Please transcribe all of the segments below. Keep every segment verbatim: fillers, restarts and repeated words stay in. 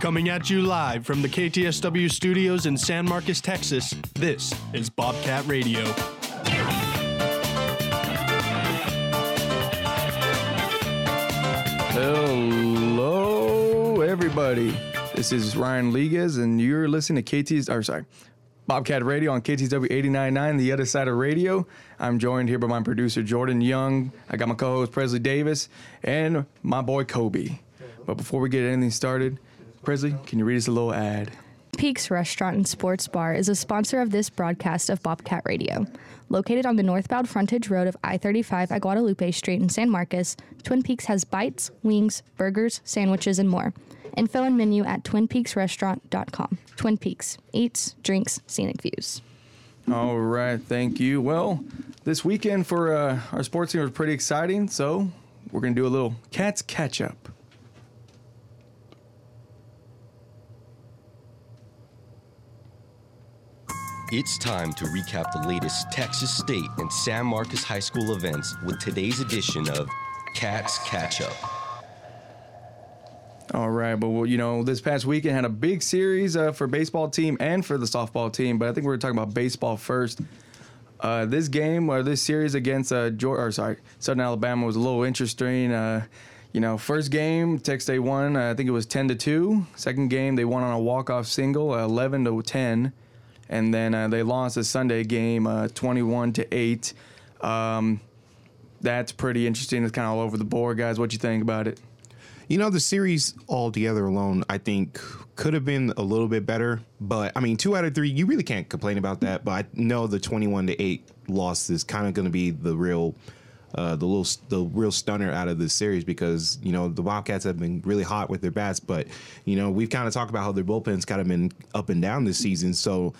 Coming at you live from the K T S W studios in San Marcos, Texas, this is Bobcat Radio. Hello, everybody. This is Ryan Legas, and you're listening to K T's, or sorry, Bobcat Radio on K T S W eighty-nine point nine, the other side of radio. I'm joined here by my producer, Jordan Young. I got my co-host, Presley Davis, and my boy, Kobe. But before we get anything started, Presley, can you read us a little ad? Peaks Restaurant and Sports Bar is a sponsor of this broadcast of Bobcat Radio. Located on the northbound frontage road of I thirty-five at Guadalupe Street in San Marcos, Twin Peaks has bites, wings, burgers, sandwiches, and more. Info and menu at Twin Peaks Restaurant dot com. Twin Peaks. Eats, drinks, scenic views. All right, thank you. Well, this weekend for uh, our sports team was pretty exciting, so we're going to do a little Cats catch-up. It's time to recap the latest Texas State and San Marcos High School events with today's edition of Cats Catch Up. All right, but well, you know, this past weekend had a big series uh, for baseball team and for the softball team, but I think we're talking about baseball first. Uh, this game or this series against uh, George, or sorry, Southern Alabama was a little interesting. Uh, you know, first game, Texas State won. Uh, I think it was ten to two. Second game, they won on a walk-off single, uh, eleven to ten. And then uh, they lost a Sunday game, uh, twenty-one to eight. Um, that's pretty interesting. It's kind of all over the board, guys. What you think about it? You know, the series altogether alone, I think, could have been a little bit better. But I mean, two out of three, you really can't complain about that. But I know the twenty-one to eight loss is kind of going to be the real, uh, the little, the real stunner out of this series because you know the Bobcats have been really hot with their bats. But you know, we've kind of talked about how their bullpen's kind of been up and down this season. So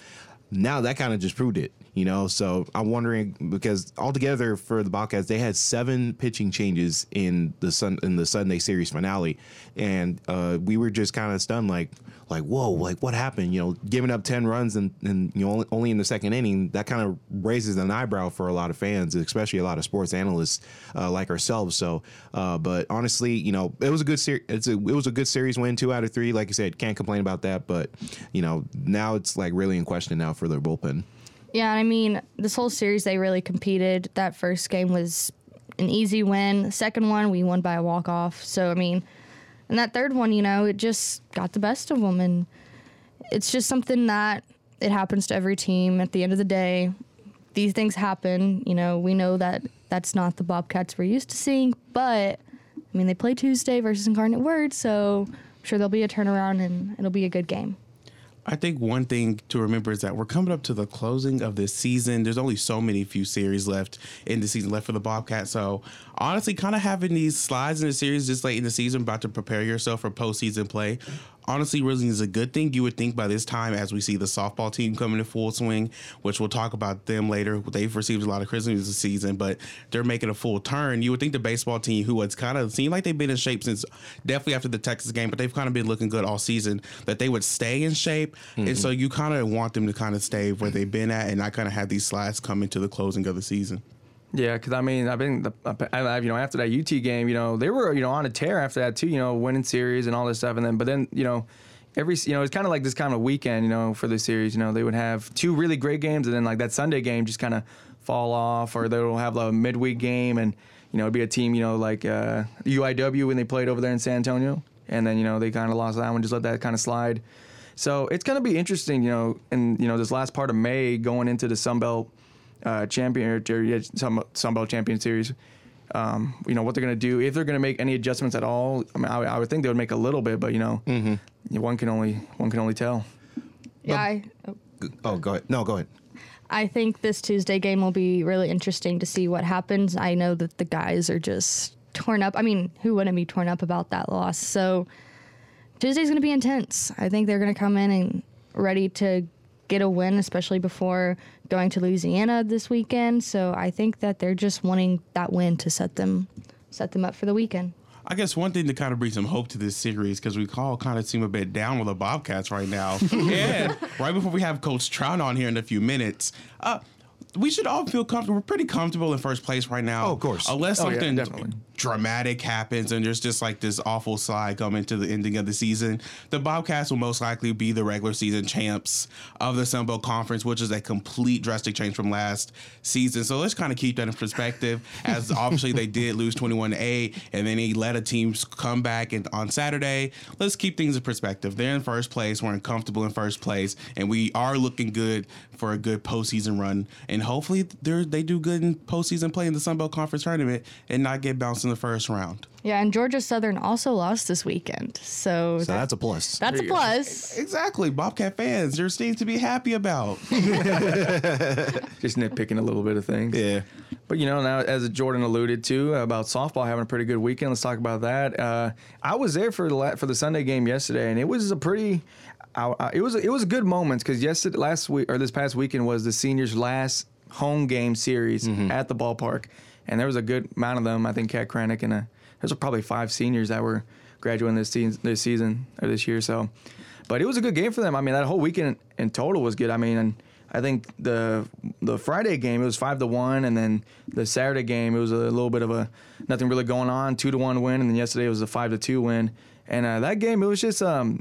now that kind of just proved it, you know. So I'm wondering because altogether for the Bobcats, they had seven pitching changes in the sun in the Sunday series finale, and uh, we were just kind of stunned, like, like whoa, like what happened? You know, giving up ten runs and and you know only, only in the second inning, that kind of raises an eyebrow for a lot of fans, especially a lot of sports analysts uh, like ourselves. So, uh, but honestly, you know, it was a good series. It's a, it was a good series win, two out of three. Like I said, can't complain about that. But you know, now it's like really in question now for their bullpen. Yeah, I mean, this whole series, they really competed. That first game was an easy win. The second one, we won by a walk-off. So, I mean, and that third one, you know, it just got the best of them. And it's just something that it happens to every team. At the end of the day, these things happen. You know, we know that that's not the Bobcats we're used to seeing. But, I mean, they play Tuesday versus Incarnate Word, so I'm sure there'll be a turnaround and it'll be a good game. I think one thing to remember is that we're coming up to the closing of this season. There's only so many few series left in the season left for the Bobcats. So honestly, kind of having these slides in the series this late in the season, about to prepare yourself for postseason play, honestly, really is a good thing. You would think by this time, as we see the softball team coming in full swing, which we'll talk about them later. They've received a lot of criticism this season, but they're making a full turn. You would think the baseball team, who has kind of seemed like they've been in shape since definitely after the Texas game, but they've kind of been looking good all season, that they would stay in shape. Mm-hmm. And so you kind of want them to kind of stay where they've been at, and I kind of have these slides come into the closing of the season. Yeah, because I mean, I've been, I've, you know, after that U T game, you know, they were, you know, on a tear after that too, you know, winning series and all this stuff, and then, but then, you know, every, you know, it's kind of like this kind of weekend, you know, for the series, you know, they would have two really great games, and then like that Sunday game just kind of fall off, or they'll have like a midweek game, and you know, it'd be a team, you know, like uh, U I W when they played over there in San Antonio, and then you know they kind of lost that one, just let that kind of slide. So it's gonna be interesting, you know, and you know this last part of May going into the Sunbelt. Uh, champion or yeah, some Sunbelt Champion Series, um, you know what they're gonna do if they're gonna make any adjustments at all. I mean, I, I would think they would make a little bit, but you know, mm-hmm. one can only one can only tell. Yeah. Well, I, oh. oh, go ahead. No, go ahead. I think this Tuesday game will be really interesting to see what happens. I know that the guys are just torn up. I mean, who wouldn't be torn up about that loss? So Tuesday's gonna be intense. I think they're gonna come in and ready to get a win, especially before going to Louisiana this weekend. So I think that they're just wanting that win to set them set them up for the weekend. I guess one thing to kind of bring some hope to this series, because we all kind of seem a bit down with the Bobcats right now. Yeah, right before we have Coach Trout on here in a few minutes. Uh, we should all feel comfortable. We're pretty comfortable in first place right now. Oh, of course. Unless oh, something yeah, dramatic happens and there's just like this awful slide coming to the ending of the season, the Bobcats will most likely be the regular season champs of the Sunbelt Conference, which is a complete drastic change from last season. So let's kind of keep that in perspective, as obviously they did lose twenty-one to eight, and then he let a team come back and on Saturday. Let's keep things in perspective. They're in first place. We're uncomfortable in first place, and we are looking good for a good postseason run. And hopefully they do good in postseason play in the Sunbelt Conference tournament and not get bounced in the first round. Yeah, and Georgia Southern also lost this weekend. So, so that, that's a plus. That's a plus. Exactly. Bobcat fans, there's things to be happy about. Just nitpicking a little bit of things. Yeah. But, you know, now as Jordan alluded to about softball having a pretty good weekend, let's talk about that. Uh, I was there for the la- for the Sunday game yesterday, and it was a pretty I, I, it was it was a good moment because yesterday last week or this past weekend was the seniors' last home game series mm-hmm. at the ballpark, and there was a good amount of them. I think Kat Cranick and a, there's probably five seniors that were graduating this season, this season or this year. So, but it was a good game for them. I mean, that whole weekend in total was good. I mean, and I think the the Friday game it was five to one, and then the Saturday game it was a little bit of a nothing really going on, two to one win, and then yesterday it was a five to two win. And uh, that game it was just um.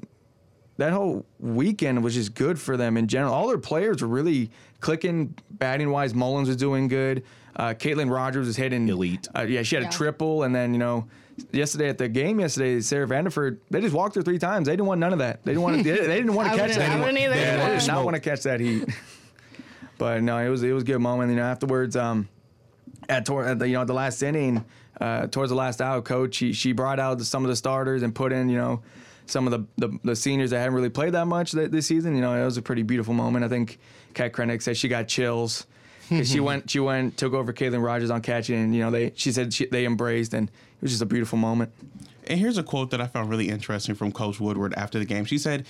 That whole weekend was just good for them in general. All their players were really clicking, batting-wise. Mullins was doing good. Uh, Caitlin Rogers was hitting elite. Uh, yeah, she had yeah. a triple. And then, you know, yesterday at the game yesterday, Sarah Vanderford, they just walked her three times. They didn't want none of that. They didn't want to, they didn't want to catch that. I wouldn't either. They did yeah. not want to catch that heat. But, no, it was it was a good moment. You know, afterwards, um, at, tor- at the, you know, at the last inning, uh, towards the last out, Coach, she, she brought out some of the starters and put in, you know, some of the, the the seniors that haven't really played that much th- this season. You know, it was a pretty beautiful moment. I think Kat Cranick said she got chills because she went she went took over Caitlin Rogers on catching, and you know they she said she, they embraced, and it was just a beautiful moment. And here's a quote that I found really interesting from Coach Woodward after the game. She said,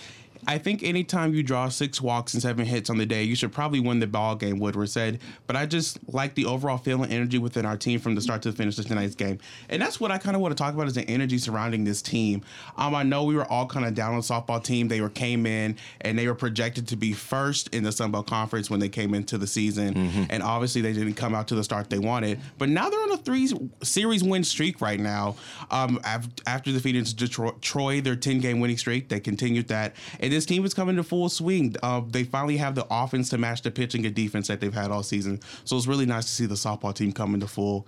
"I think anytime you draw six walks and seven hits on the day, you should probably win the ball game," Woodward said. "But I just like the overall feeling and energy within our team from the start to the finish of tonight's game." And that's what I kind of want to talk about is the energy surrounding this team. Um, I know we were all kind of down on the softball team. They were came in and they were projected to be first in the Sunbelt Conference when they came into the season. Mm-hmm. And obviously they didn't come out to the start they wanted. But now they're on a three series win streak right now. Um, after defeating Detroit, their ten-game winning streak, they continued that. And this team is coming to full swing. Uh, they finally have the offense to match the pitching and defense that they've had all season. So it's really nice to see the softball team come into full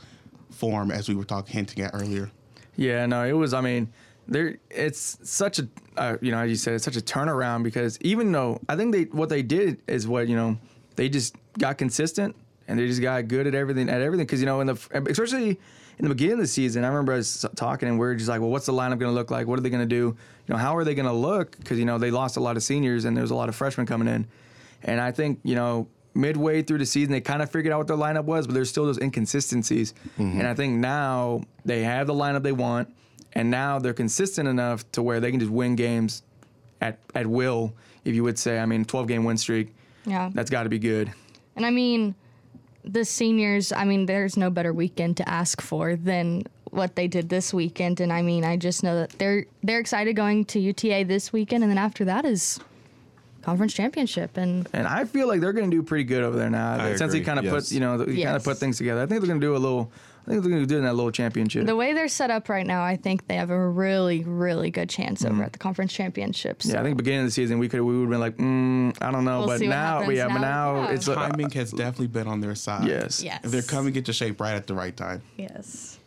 form, as we were talking, hinting at earlier. Yeah, no, it was. I mean, there. It's such a, uh, you know, as you said, it's such a turnaround because even though I think they what they did is what you know, they just got consistent and they just got good at everything at everything because you know in the especially. In the beginning of the season, I remember us talking, and we were just like, well, what's the lineup going to look like? What are they going to do? You know, how are they going to look? Because, you know, they lost a lot of seniors, and there was a lot of freshmen coming in. And I think, you know, midway through the season, they kind of figured out what their lineup was, but there's still those inconsistencies. Mm-hmm. And I think now they have the lineup they want, and now they're consistent enough to where they can just win games at, at will, if you would say. I mean, twelve-game win streak. Yeah. That's got to be good. And, I mean... the seniors, I mean, there's no better weekend to ask for than what they did this weekend. And, I mean, I just know that they're they're excited going to U T A this weekend. And then after that is conference championship. And and I feel like they're going to do pretty good over there now. I Since agree. He kind of yes. put, you know, he yes. kind of put things together. I think they're going to do a little – I think they're going to do that little championship. The way they're set up right now, I think they have a really, really good chance mm-hmm. over at the conference championship. So. Yeah, I think beginning of the season we could we would have been like, mm, I don't know, we'll but, now, yeah, now, but now yeah, but now it's timing uh, has definitely been on their side. Yes, yes, they're coming into shape right at the right time. Yes.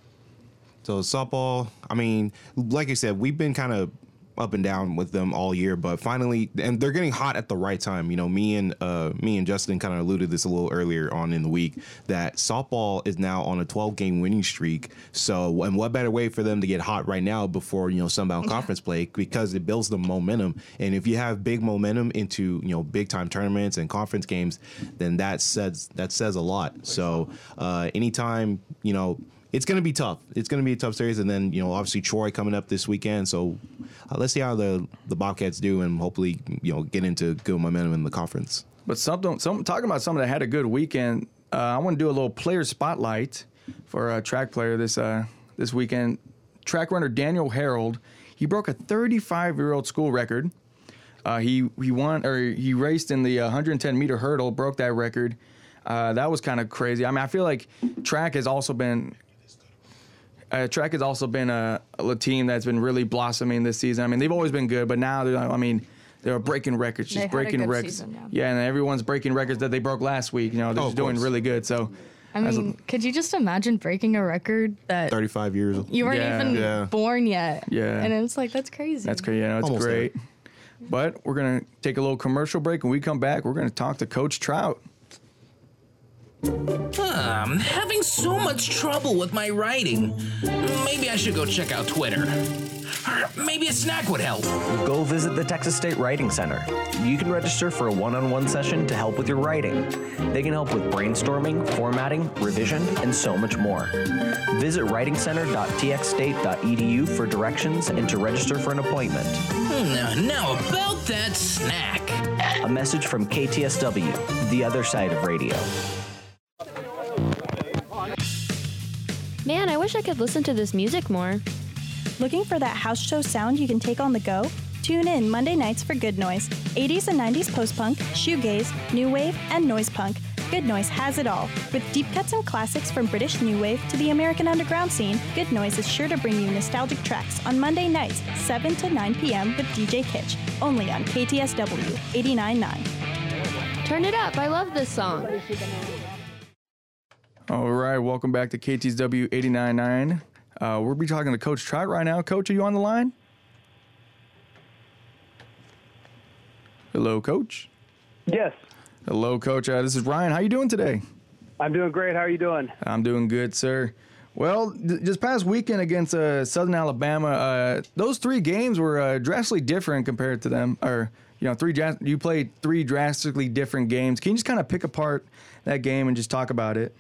So softball, I mean, like I said, we've been kind of up and down with them all year, but finally, and they're getting hot at the right time. You know, me and uh, me and Justin kind of alluded this a little earlier on in the week that softball is now on a twelve-game winning streak. So, and what better way for them to get hot right now before you know Sunbelt Conference play because it builds the momentum. And if you have big momentum into you know big-time tournaments and conference games, then that says that says a lot. So, uh, anytime you know. It's going to be tough. It's going to be a tough series. And then, you know, obviously Troy coming up this weekend. So uh, let's see how the, the Bobcats do and hopefully, you know, get into good momentum in the conference. But something, some, talking about someone that had a good weekend, uh, I want to do a little player spotlight for a track player this uh, this weekend. Track runner Daniel Harold, he broke a thirty-five-year-old school record. Uh, he, he won or he raced in the one hundred ten-meter hurdle, broke that record. uh, that was kind of crazy. I mean, I feel like track has also been uh, track has also been a, a team that's been really blossoming this season. I mean, they've always been good, but now they're, I mean. They're breaking records, just they breaking had a good records. Season, yeah. yeah, and everyone's breaking records that they broke last week. You know, they're oh, just doing really good. So, I mean, a, could you just imagine breaking a record that thirty-five years old? You weren't yeah. even yeah. born yet. Yeah, and it's like that's crazy. That's crazy. You know, it's Almost great. There. But we're gonna take a little commercial break, and when we come back, we're gonna talk to Coach Trout. I'm having so much trouble with my writing. Maybe I should go check out Twitter. Or maybe a snack would help. Go visit the Texas State Writing Center. You can register for a one-on-one session to help with your writing. They can help with brainstorming, formatting, revision, and so much more. Visit writing center dot t x state dot e d u for directions and to register for an appointment. Now, now about that snack. A message from K T S W, the other side of radio. Man, I wish I could listen to this music more. Looking for that house show sound you can take on the go? Tune in Monday nights for Good Noise. eighties and nineties post-punk, shoegaze, new wave, and noise punk. Good Noise has it all. With deep cuts and classics from British new wave to the American underground scene, Good Noise is sure to bring you nostalgic tracks on Monday nights, seven to nine p.m. with D J Kitch, only on K T S W eighty-nine point nine. Turn it up. I love this song. All right, welcome back to K T S W eighty-nine point nine. Uh, we'll be talking to Coach Trout right now. Coach, are you on the line? Hello, Coach. Yes. Hello, Coach. Uh, this is Ryan. How you doing today? I'm doing great. How are you doing? I'm doing good, sir. Well, th- this past weekend against uh, Southern Alabama, uh, those three games were uh, drastically different compared to them, or you know, three dra- you played three drastically different games. Can you just kind of pick apart that game and just talk about it?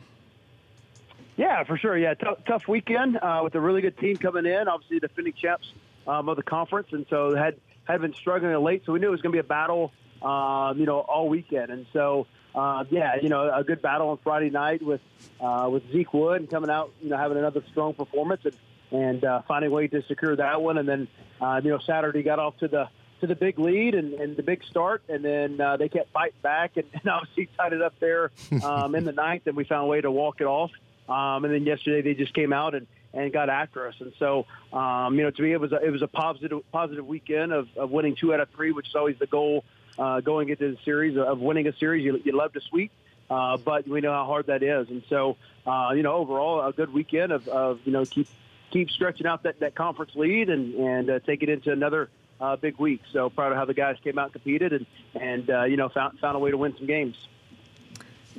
Yeah, for sure. Yeah, t- tough weekend uh, with a really good team coming in, obviously defending champs um, of the conference, and so had had been struggling late, so we knew it was going to be a battle, um, you know, all weekend. And so, uh, yeah, you know, a good battle on Friday night with uh, with Zeke Wood coming out, you know, having another strong performance and and uh, finding a way to secure that one. And then, uh, you know, Saturday got off to the to the big lead and, and the big start, and then uh, they kept fighting back, and, and obviously tied it up there um, in the ninth, and we found a way to walk it off. Um, and then yesterday they just came out and, and got after us. And so, um, you know, to me it was a, it was a positive positive weekend of, of winning two out of three, which is always the goal uh, going into the series, of winning a series. You, you love to sweep, uh, but we know how hard that is. And so, uh, you know, overall a good weekend of, of you know, keep keep stretching out that, that conference lead and, and uh, take it into another uh, big week. So proud of how the guys came out and competed and, and uh, you know, found, found a way to win some games.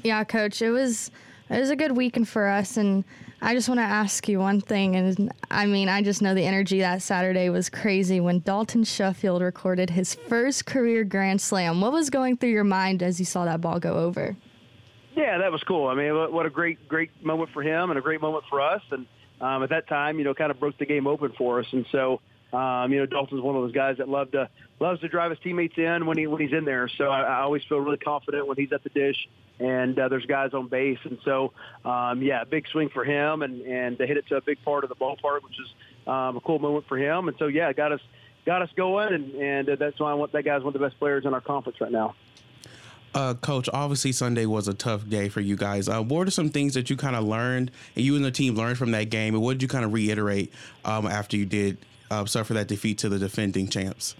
Yeah, Coach, it was... It was a good weekend for us, and I just want to ask you one thing. And I mean, I just know the energy that Saturday was crazy when Dalton Sheffield recorded his first career grand slam. What was going through your mind as you saw that ball go over? Yeah, that was cool. I mean, what a great, great moment for him and a great moment for us. And um, at that time, you know, kind of broke the game open for us. And so, um, you know, Dalton's one of those guys that love to loves to drive his teammates in when he when he's in there. So I, I always feel really confident when he's at the dish. And uh, there's guys on base, and so um, yeah, big swing for him, and and they hit it to a big part of the ballpark, which is um, a cool moment for him. And so yeah, got us got us going, and and uh, that's why I want that guy's one of the best players in our conference right now. Uh, Coach, obviously Sunday was a tough day for you guys. Uh, what are some things that you kind of learned, and you and the team learned from that game, and what did you kind of reiterate um, after you did uh, suffer that defeat to the defending champs?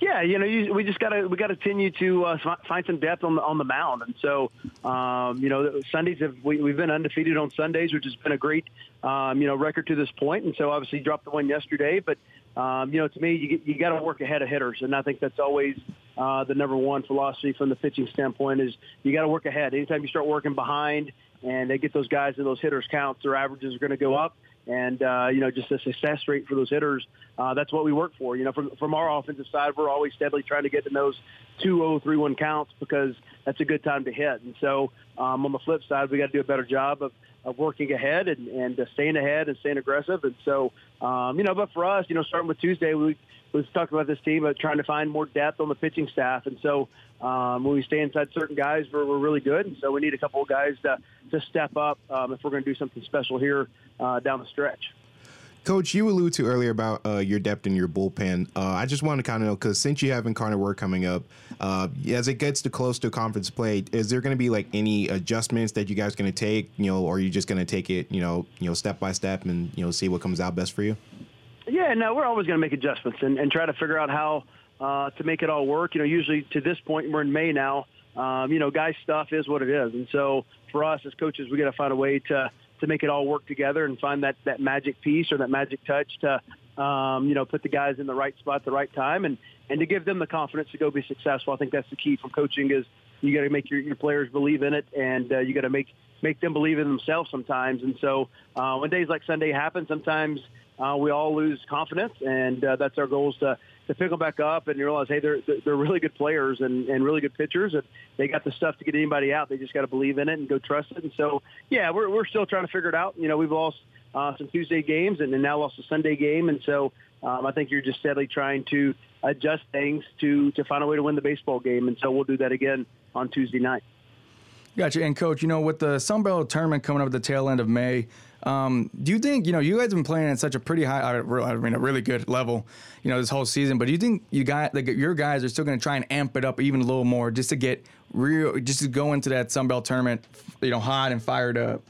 Yeah, you know, you, we just gotta we gotta continue to uh, find some depth on the on the mound, and so um, you know, Sundays have we, we've been undefeated on Sundays, which has been a great um, you know record to this point, and so obviously dropped the one yesterday, but um, you know, to me, you you gotta work ahead of hitters, and I think that's always uh, the number one philosophy from the pitching standpoint is you gotta work ahead. Anytime you start working behind, and they get those guys and those hitters counts, their averages are gonna go up. And, uh, you know, just the success rate for those hitters, uh, that's what we work for. You know, from from our offensive side, we're always steadily trying to get to those two oh, three one counts because that's a good time to hit. And so um, on the flip side, we got to do a better job of, of working ahead and, and uh, staying ahead and staying aggressive. And so, um, you know, but for us, you know, starting with Tuesday, we we've talked about this team, uh, trying to find more depth on the pitching staff. And so um, when we stay inside certain guys, we're, we're really good. And so we need a couple of guys to, to step up um, if we're going to do something special here. Uh, down the stretch. Coach, you alluded to earlier about uh, your depth in your bullpen. Uh, I just want to kind of know, because since you have Incarnate Word coming up, uh, as it gets to close to conference play, is there going to be like any adjustments that you guys going to take, you know, or are you just going to take it, you know, you know, step by step and, you know, see what comes out best for you? Yeah, no, we're always going to make adjustments and, and try to figure out how uh, to make it all work. You know, usually to this point, we're in May now. Um, you know, guys' stuff is what it is. And so for us as coaches, we got to find a way to to make it all work together and find that, that magic piece or that magic touch to, um, you know, put the guys in the right spot at the right time and, and to give them the confidence to go be successful. I think that's the key from coaching is you got to make your, your players believe in it, and uh, you got to make, make them believe in themselves sometimes. And so uh, when days like Sunday happen, sometimes uh, we all lose confidence, and uh, that's our goal is to, to pick them back up and you realize, hey, they're, they're really good players and, and really good pitchers, and they got the stuff to get anybody out. They just got to believe in it and go trust it. And so, yeah, we're, we're still trying to figure it out. You know, we've lost uh, some Tuesday games and then now lost a Sunday game. And so um, I think you're just steadily trying to adjust things to, to find a way to win the baseball game. And so we'll do that again on Tuesday night. Gotcha. And, Coach, you know, with the Sunbelt tournament coming up at the tail end of May, um, do you think, you know, you guys have been playing at such a pretty high, I mean, a really good level, you know, this whole season. But do you think you got, like, your guys are still going to try and amp it up even a little more just to get real, just to go into that Sunbelt tournament, you know, hot and fired up?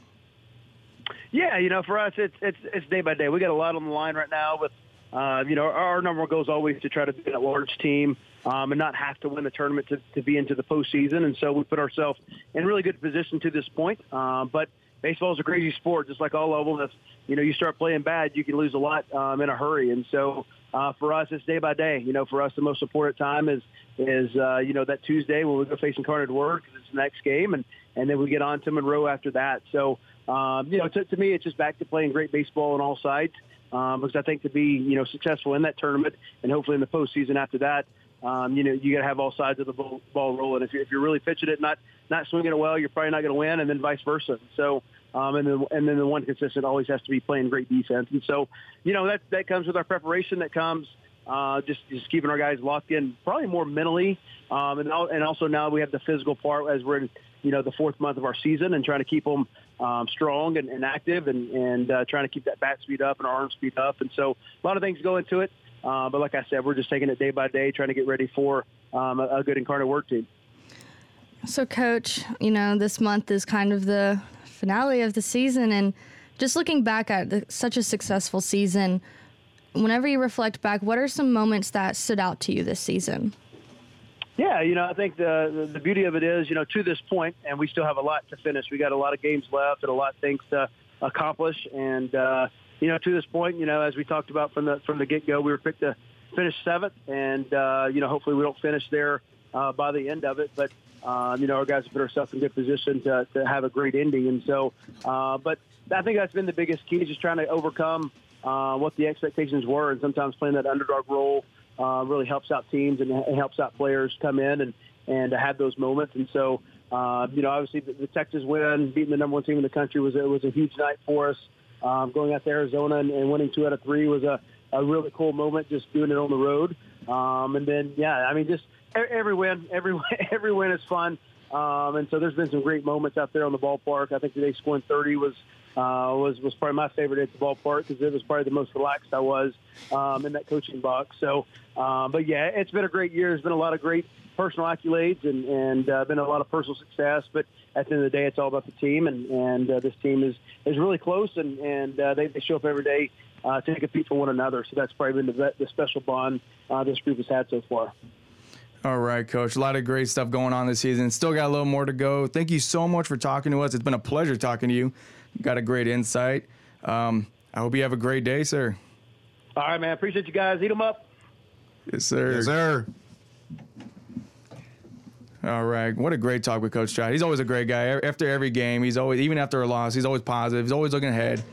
Yeah, you know, for us, it's it's, it's day by day. We got a lot on the line right now with, uh, you know, our number one goal is always to try to be a large team. Um, and not have to win the tournament to, to be into the postseason. And so we put ourselves in a really good position to this point. Uh, but baseball is a crazy sport, just like all of them. If, you know, you start playing bad, you can lose a lot um, in a hurry. And so uh, for us, it's day by day. You know, for us, the most important time is, is uh, you know, that Tuesday when we go face Incarnate Word because it's the next game, and, and then we get on to Monroe after that. So, um, you know, to, to me, it's just back to playing great baseball on all sides um, because I think to be, you know, successful in that tournament and hopefully in the postseason after that, Um, you know, you got to have all sides of the ball, ball rolling. If you're, if you're really pitching it, not not swinging it well, you're probably not going to win, and then vice versa. So, um, and then and then the one consistent always has to be playing great defense. And so, you know, that that comes with our preparation. That comes uh, just just keeping our guys locked in, probably more mentally, um, and and also now we have the physical part as we're in, you know, the fourth month of our season and trying to keep them um, strong and, and active, and and uh, trying to keep that bat speed up and our arm speed up. And so, a lot of things go into it. Uh, but like I said, we're just taking it day by day, trying to get ready for um, a, a good Incarnate Word team. So, Coach, you know, this month is kind of the finale of the season. And just looking back at the, such a successful season, whenever you reflect back, what are some moments that stood out to you this season? Yeah, you know, I think the, the beauty of it is, you know, to this point, and we still have a lot to finish. We got a lot of games left and a lot of things to accomplish. And, uh, You know, to this point, you know, as we talked about from the from the get-go, we were picked to finish seventh, and, uh, you know, hopefully we don't finish there uh, by the end of it. But, uh, you know, our guys have put ourselves in good position to, to have a great ending. And so, uh, but I think that's been the biggest key, just trying to overcome uh, what the expectations were. And sometimes playing that underdog role uh, really helps out teams and helps out players come in and, and have those moments. And so, uh, you know, obviously the, the Texas win, beating the number one team in the country, was it was a huge night for us. Um, going out to Arizona and, and winning two out of three was a, a really cool moment, just doing it on the road. Um, and then, yeah, I mean, just every win, every, every win is fun. Um, and so there's been some great moments out there on the ballpark. I think today scoring thirty was uh, was, was probably my favorite at the ballpark because it was probably the most relaxed I was um, in that coaching box. So, uh, but, yeah, it's been a great year. There's been a lot of great personal accolades and, and uh, been a lot of personal success. But at the end of the day, it's all about the team, and, and uh, this team is, is really close, and, and uh, they, they show up every day uh, to compete for one another. So that's probably been the, the special bond uh, this group has had so far. All right, Coach. A lot of great stuff going on this season. Still got a little more to go. Thank you so much for talking to us. It's been a pleasure talking to you. You got a great insight. Um, I hope you have a great day, sir. All right, man. Appreciate you guys. Eat them up. Yes, sir. Yes, sir. All right. What a great talk with Coach Trout. He's always a great guy. After every game, he's always, even after a loss, he's always positive. He's always looking ahead.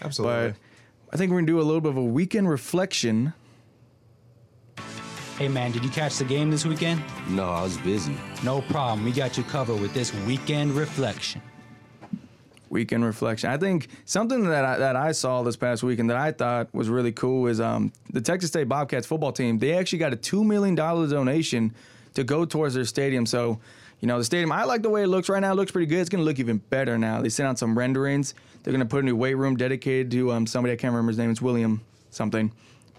Absolutely. But I think we're going to do a little bit of a weekend reflection. Hey, man, did you catch the game this weekend? No, I was busy. No problem. We got you covered with this weekend reflection. Weekend reflection. I think something that I, that I saw this past weekend that I thought was really cool is um, the Texas State Bobcats football team. They actually got a two million dollars donation to go towards their stadium. So, You know, the stadium, I like the way it looks right now. It looks pretty good. It's going to look even better now. They sent out some renderings. They're going to put a new weight room dedicated to um, somebody. I can't remember his name. It's William something.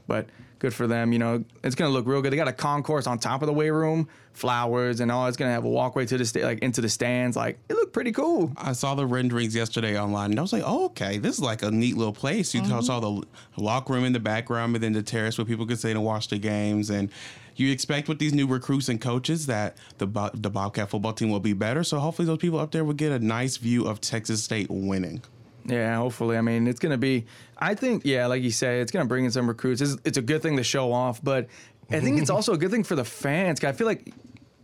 But good for them. You know, it's going to look real good. They got a concourse on top of the weight room, flowers and all. It's going to have a walkway to the sta- like into the stands. Like, it looked pretty cool. I saw the renderings yesterday online, and I was like, oh, okay, this is like a neat little place. You mm-hmm. saw the locker room in the background, and then the terrace where people could sit and watch the games. And you expect with these new recruits and coaches that the Bo- the Bobcat football team will be better. So hopefully those people up there will get a nice view of Texas State winning. Yeah, hopefully. I mean, it's going to be, I think, yeah, like you said, it's going to bring in some recruits. It's, it's a good thing to show off, but I think it's also a good thing for the fans. 'Cause I feel like,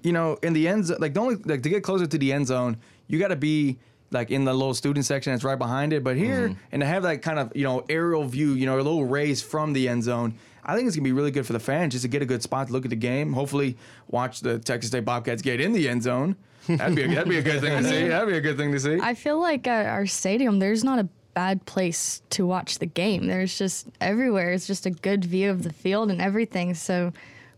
you know, in the end zone, like, the only, like to get closer to the end zone, you got to be like in the little student section that's right behind it. But here, mm-hmm. and to have that kind of, you know, aerial view, you know, a little raise from the end zone, I think it's going to be really good for the fans just to get a good spot to look at the game. Hopefully watch the Texas State Bobcats get in the end zone. That'd be a, that'd be a good thing to see. That'd be a good thing to see. I feel like at our stadium, there's not a bad place to watch the game. There's just everywhere. It's just a good view of the field and everything. So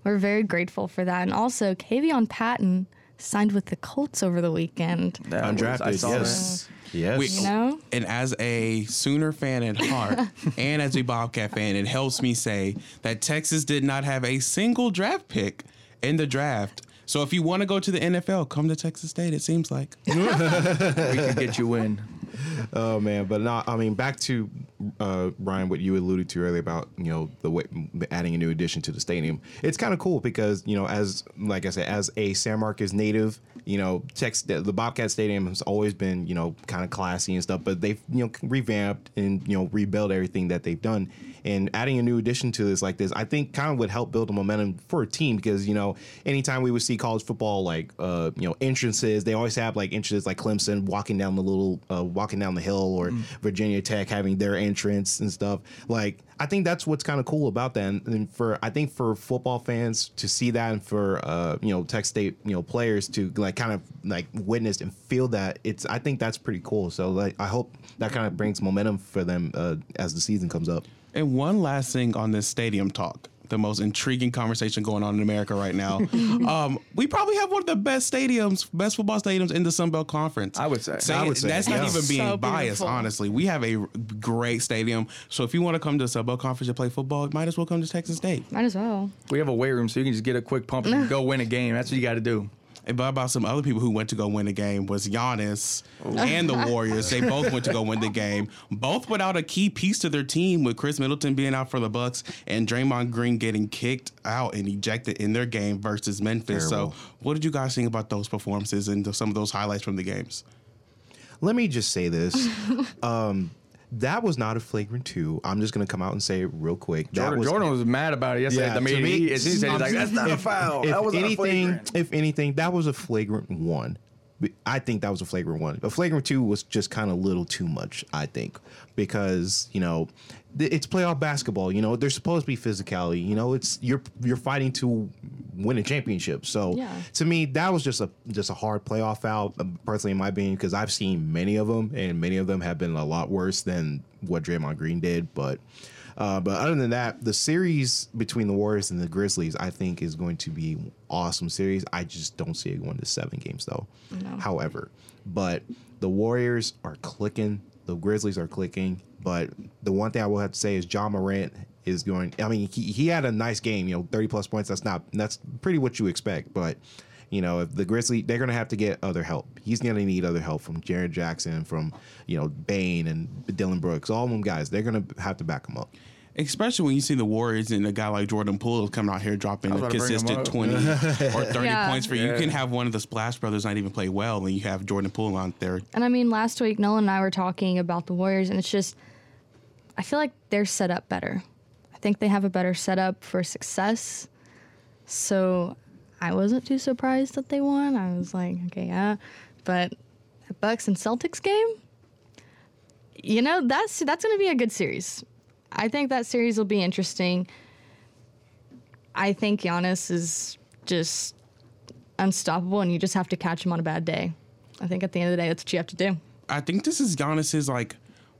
we're very grateful for that. And also, Kavion Patton signed with the Colts over the weekend. That Undrafted, was, yes. That. Yes. We, you know? And as a Sooner fan at heart and as a Bobcat fan, it helps me say that Texas did not have a single draft pick in the draft. So if you want to go to the N F L, come to Texas State, it seems like. We can get you in. Oh, man. But, no, I mean, back to, uh, Ryan, what you alluded to earlier about, you know, the way, adding a new addition to the stadium. It's kind of cool because, you know, as, like I said, as a San Marcos native, you know, Tex, the Bobcat Stadium has always been, you know, kind of classy and stuff. But they've, you know, revamped and, you know, rebuilt everything that they've done. And adding a new addition to this like this, I think kind of would help build the momentum for a team because, you know, anytime we would see college football, like, uh, you know, entrances, they always have, like, entrances like Clemson walking down the little, uh, walking down the hill or mm. Virginia Tech having their entrance and stuff. Like, I think that's what's kind of cool about that. And, and for, I think for football fans to see that and for, uh, you know, Tech State, you know, players to, like, kind of, like, witness and feel that, it's, I think that's pretty cool. So, like, I hope that kind of brings momentum for them, uh, as the season comes up. And one last thing on this stadium talk, the most intriguing conversation going on in America right now. um, we probably have one of the best stadiums, best football stadiums in the Sunbelt Conference. I would say. say I would say. That's yeah. not even being so biased, beautiful. Honestly. We have a great stadium. So if you want to come to the Sunbelt Conference to play football, you might as well come to Texas State. Might as well. We have a weight room, so you can just get a quick pump and go win a game. That's what you got to do. And about some other people who went to go win the game was Giannis Ooh. and the Warriors. They both went to go win the game, both without a key piece to their team, with Chris Middleton being out for the Bucks and Draymond Green getting kicked out and ejected in their game versus Memphis. Terrible. So what did you guys think about those performances and some of those highlights from the games? Let me just say this. um, That was not a flagrant two. I'm just going to come out and say it real quick. Jordan, that was, Jordan was mad about it yesterday. Yeah, I mean, me, he, he said, like, that's not if, a foul. If that was anything, not a flagrant. If anything, that was a flagrant one. I think that was a flagrant one. A flagrant two was just kind of a little too much, I think, because, you know, it's playoff basketball. You know, there's supposed to be physicality. You know, it's you're you're fighting to win a championship. So yeah. to me, that was just a just a hard playoff foul, personally, in my opinion, because I've seen many of them, and many of them have been a lot worse than what Draymond Green did. But uh, but other than that, the series between the Warriors and the Grizzlies, I think, is going to be an awesome series. I just don't see it going to seven games, though. No. However, but the Warriors are clicking. The Grizzlies are clicking. But the one thing I will have to say is John Morant is going. I mean, he, he had a nice game, you know, thirty plus points. That's not that's pretty what you expect. But, you know, if the Grizzlies, they're going to have to get other help. He's going to need other help from Jaren Jackson, from, you know, Bane and Dylan Brooks, all of them guys. They're going to have to back him up. Especially when you see the Warriors and a guy like Jordan Poole coming out here dropping a consistent twenty or thirty yeah. points for you. Yeah. You can have one of the Splash Brothers not even play well, and you have Jordan Poole out there. And I mean, last week, Nolan and I were talking about the Warriors, and it's just, I feel like they're set up better. I think they have a better setup for success. So I wasn't too surprised that they won. I was like, okay, yeah. But the Bucks and Celtics game, you know, that's that's going to be a good series. I think that series will be interesting. I think Giannis is just unstoppable, and you just have to catch him on a bad day. I think at the end of the day, that's what you have to do. I think this is Giannis's, like,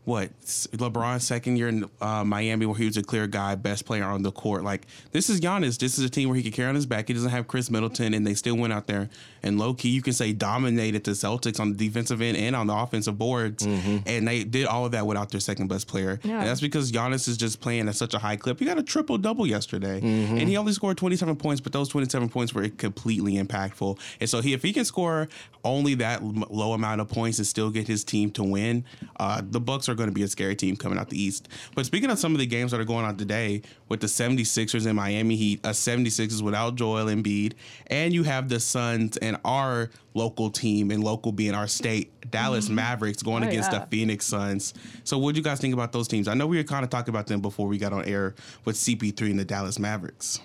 what, LeBron's second year in uh, Miami, where he was a clear guy, best player on the court. Like, this is Giannis. This is a team where he can carry on his back. He doesn't have Chris Middleton, and they still went out there and low-key, you can say, dominated the Celtics on the defensive end and on the offensive boards. Mm-hmm. And they did all of that without their second-best player. Yeah. And that's because Giannis is just playing at such a high clip. He got a triple-double yesterday, mm-hmm. and he only scored twenty-seven points, but those twenty-seven points were completely impactful. And so he, if he can score only that low amount of points and still get his team to win, uh, the Bucks are are going to be a scary team coming out the East. But speaking of some of the games that are going on today with the seventy-sixers and Miami Heat, a seventy-sixers without Joel Embiid, and you have the Suns and our local team, and local being our state, Dallas mm-hmm. Mavericks going oh, against yeah. the Phoenix Suns. So what do you guys think about those teams? I know we were kind of talking about them before we got on air with C P three and the Dallas Mavericks.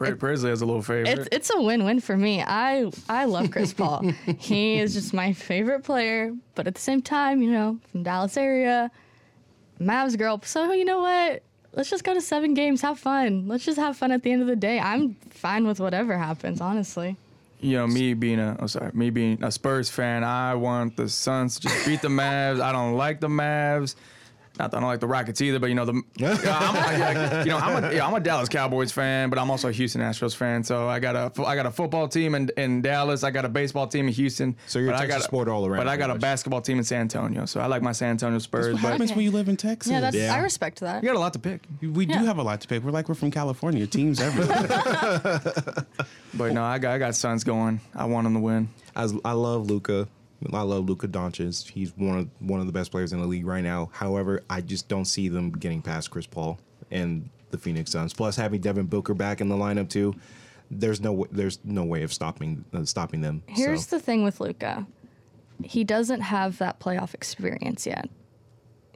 It, Presley has a little favorite. It's, it's a win-win for me. I I love Chris Paul. He is just my favorite player. But at the same time, you know, from Dallas area, Mavs girl. So you know what? Let's just go to seven games. Have fun. Let's just have fun at the end of the day. I'm fine with whatever happens, honestly. You know, me being a, I'm sorry, me being a Spurs fan, I want the Suns to just beat the Mavs. I don't like the Mavs. Not that I don't like the Rockets either, but, you know, the, yeah, I'm, like, you know, I'm, a, yeah, I'm a Dallas Cowboys fan, but I'm also a Houston Astros fan. So I got a, I got a football team in, in Dallas. I got a baseball team in Houston. So you're a Texas sport all around. But I got much. a basketball team in San Antonio. So I like my San Antonio Spurs. That's what but happens okay. when you live in Texas. Yeah, that's, yeah, I respect that. You got a lot to pick. We yeah. do have a lot to pick. We're like, we're from California. Teams everywhere. But, no, I got, I got Suns going. I want them to win. I, was, I love Luka. I love Luka Doncic. He's one of one of the best players in the league right now. However, I just don't see them getting past Chris Paul and the Phoenix Suns. Plus, having Devin Booker back in the lineup too, there's no there's no way of stopping uh, stopping them. Here's so. the thing with Luka, he doesn't have that playoff experience yet.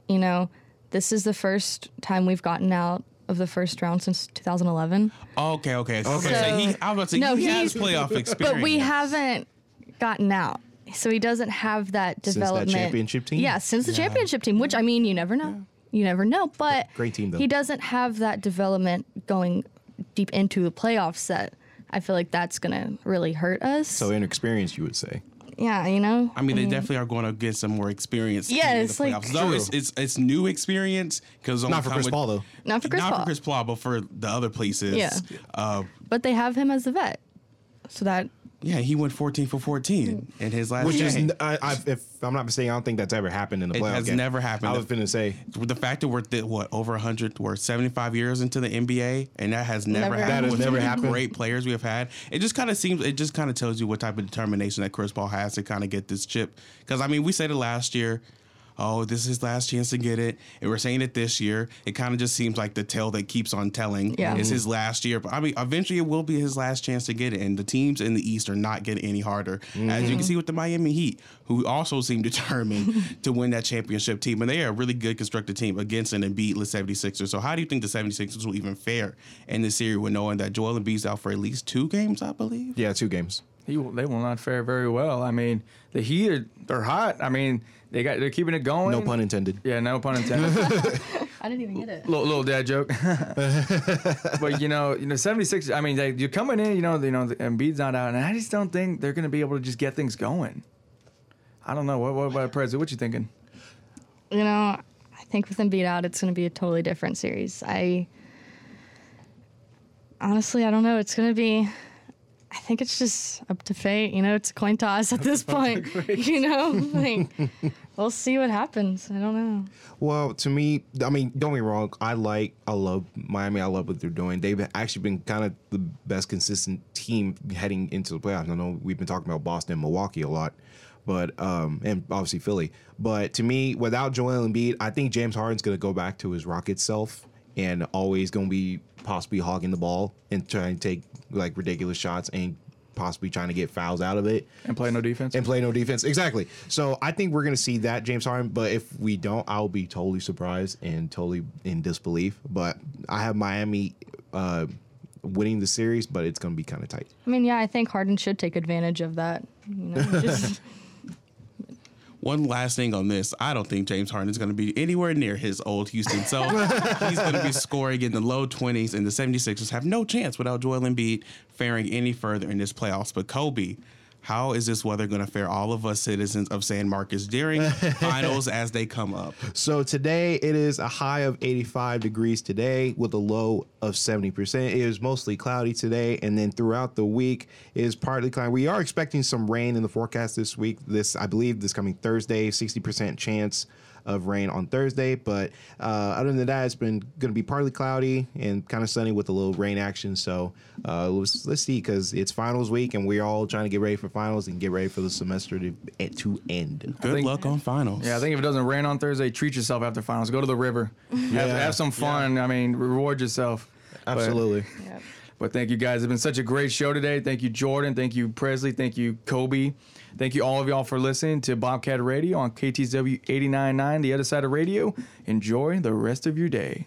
You know, this is the first time we've gotten out of the first round since two thousand eleven. Okay, okay, okay. So, so he, I was about to say no, he, he has playoff experience, but we haven't gotten out. So he doesn't have that development. Since that championship team? Yeah, since the yeah. championship team, which, I mean, you never know. Yeah. You never know. But great team, though. He doesn't have that development going deep into a playoff set. I feel like that's going to really hurt us. So inexperienced, you would say. Yeah, you know. I mean, I mean they definitely are going to get some more experience. Yeah, it's like so it's, it's it's new experience because not for Chris Paul though. Not for Chris Paul. Not for Chris Paul, but for the other places. Yeah. Uh, but they have him as a vet, so that. Yeah, he went fourteen for fourteen in his last Which game. Which is, I, I, if I'm not mistaken, I don't think that's ever happened in the playoff game. It has game. never happened. I was going to say. The fact that we're, th- what, over one hundred, we're seventy-five years into the N B A, and that has never, never happened. That has never happened. Great players we have had. It just kind of seems, it just kind of tells you what type of determination that Chris Paul has to kind of get this chip. Because, I mean, we said it last year. Oh, this is his last chance to get it. And we're saying it this year. It kind of just seems like the tale that keeps on telling. Yeah. It's his last year. But I mean, eventually it will be his last chance to get it. And the teams in the East are not getting any harder. Mm-hmm. As you can see with the Miami Heat, who also seem determined to win that championship team. And they are a really good constructed team against an Embiidless seventy-sixers. So how do you think the seventy-sixers will even fare in this series with knowing that Joel Embiid's out for at least two games, I believe? Yeah, two games. He will, they will not fare very well. I mean, the Heat are they're hot. I mean, they got they're keeping it going. No pun intended. Yeah, no pun intended. I didn't even get it. L- little dad joke. But you know, you know, seventy-six. I mean, they, you're coming in. You know, you know, Embiid's not out, and I just don't think they're going to be able to just get things going. I don't know. What, what about Presley? What you thinking? You know, I think with Embiid out, it's going to be a totally different series. I honestly, I don't know. It's going to be. I think it's just up to fate. You know, it's a coin toss at this point. You know, like, we'll see what happens. I don't know. Well, to me, I mean, don't get me wrong. I like, I love Miami. I love what they're doing. They've actually been kind of the best consistent team heading into the playoffs. I know we've been talking about Boston and Milwaukee a lot, but um, and obviously Philly. But to me, without Joel Embiid, I think James Harden's going to go back to his Rockets self and always going to be possibly hogging the ball and trying to take, like, ridiculous shots and possibly trying to get fouls out of it. And play no defense. And play no defense. Exactly. So I think we're going to see that, James Harden. But if we don't, I'll be totally surprised and totally in disbelief. But I have Miami uh, winning the series, but it's going to be kind of tight. I mean, yeah, I think Harden should take advantage of that. You know, just... One last thing on this. I don't think James Harden is going to be anywhere near his old Houston self. He's going to be scoring in the low twenties, and the seventy-sixers have no chance without Joel Embiid faring any further in this playoffs. But Kobe, how is this weather going to fare all of us citizens of San Marcos during finals as they come up? So today it is a high of eighty-five degrees today with a low of seventy percent. It is mostly cloudy today, and then throughout the week it is partly cloudy. We are expecting some rain in the forecast this week. This, I believe, this coming Thursday, sixty percent chance of rain on Thursday, but uh, other than that, it's been going to be partly cloudy and kind of sunny with a little rain action. So uh, let's, let's see, because it's finals week and we're all trying to get ready for finals and get ready for the semester to to end. Good think, luck on finals. Yeah, I think if it doesn't rain on Thursday, treat yourself after finals. Go to the river. Yeah. have, have some fun. Yeah. I mean, reward yourself. Absolutely. But, yeah. but thank you guys. It's been such a great show today. Thank you, Jordan. Thank you, Presley. Thank you, Kobe. Thank you all of y'all for listening to Bobcat Radio on K T S W eighty-nine point nine, the other side of radio. Enjoy the rest of your day.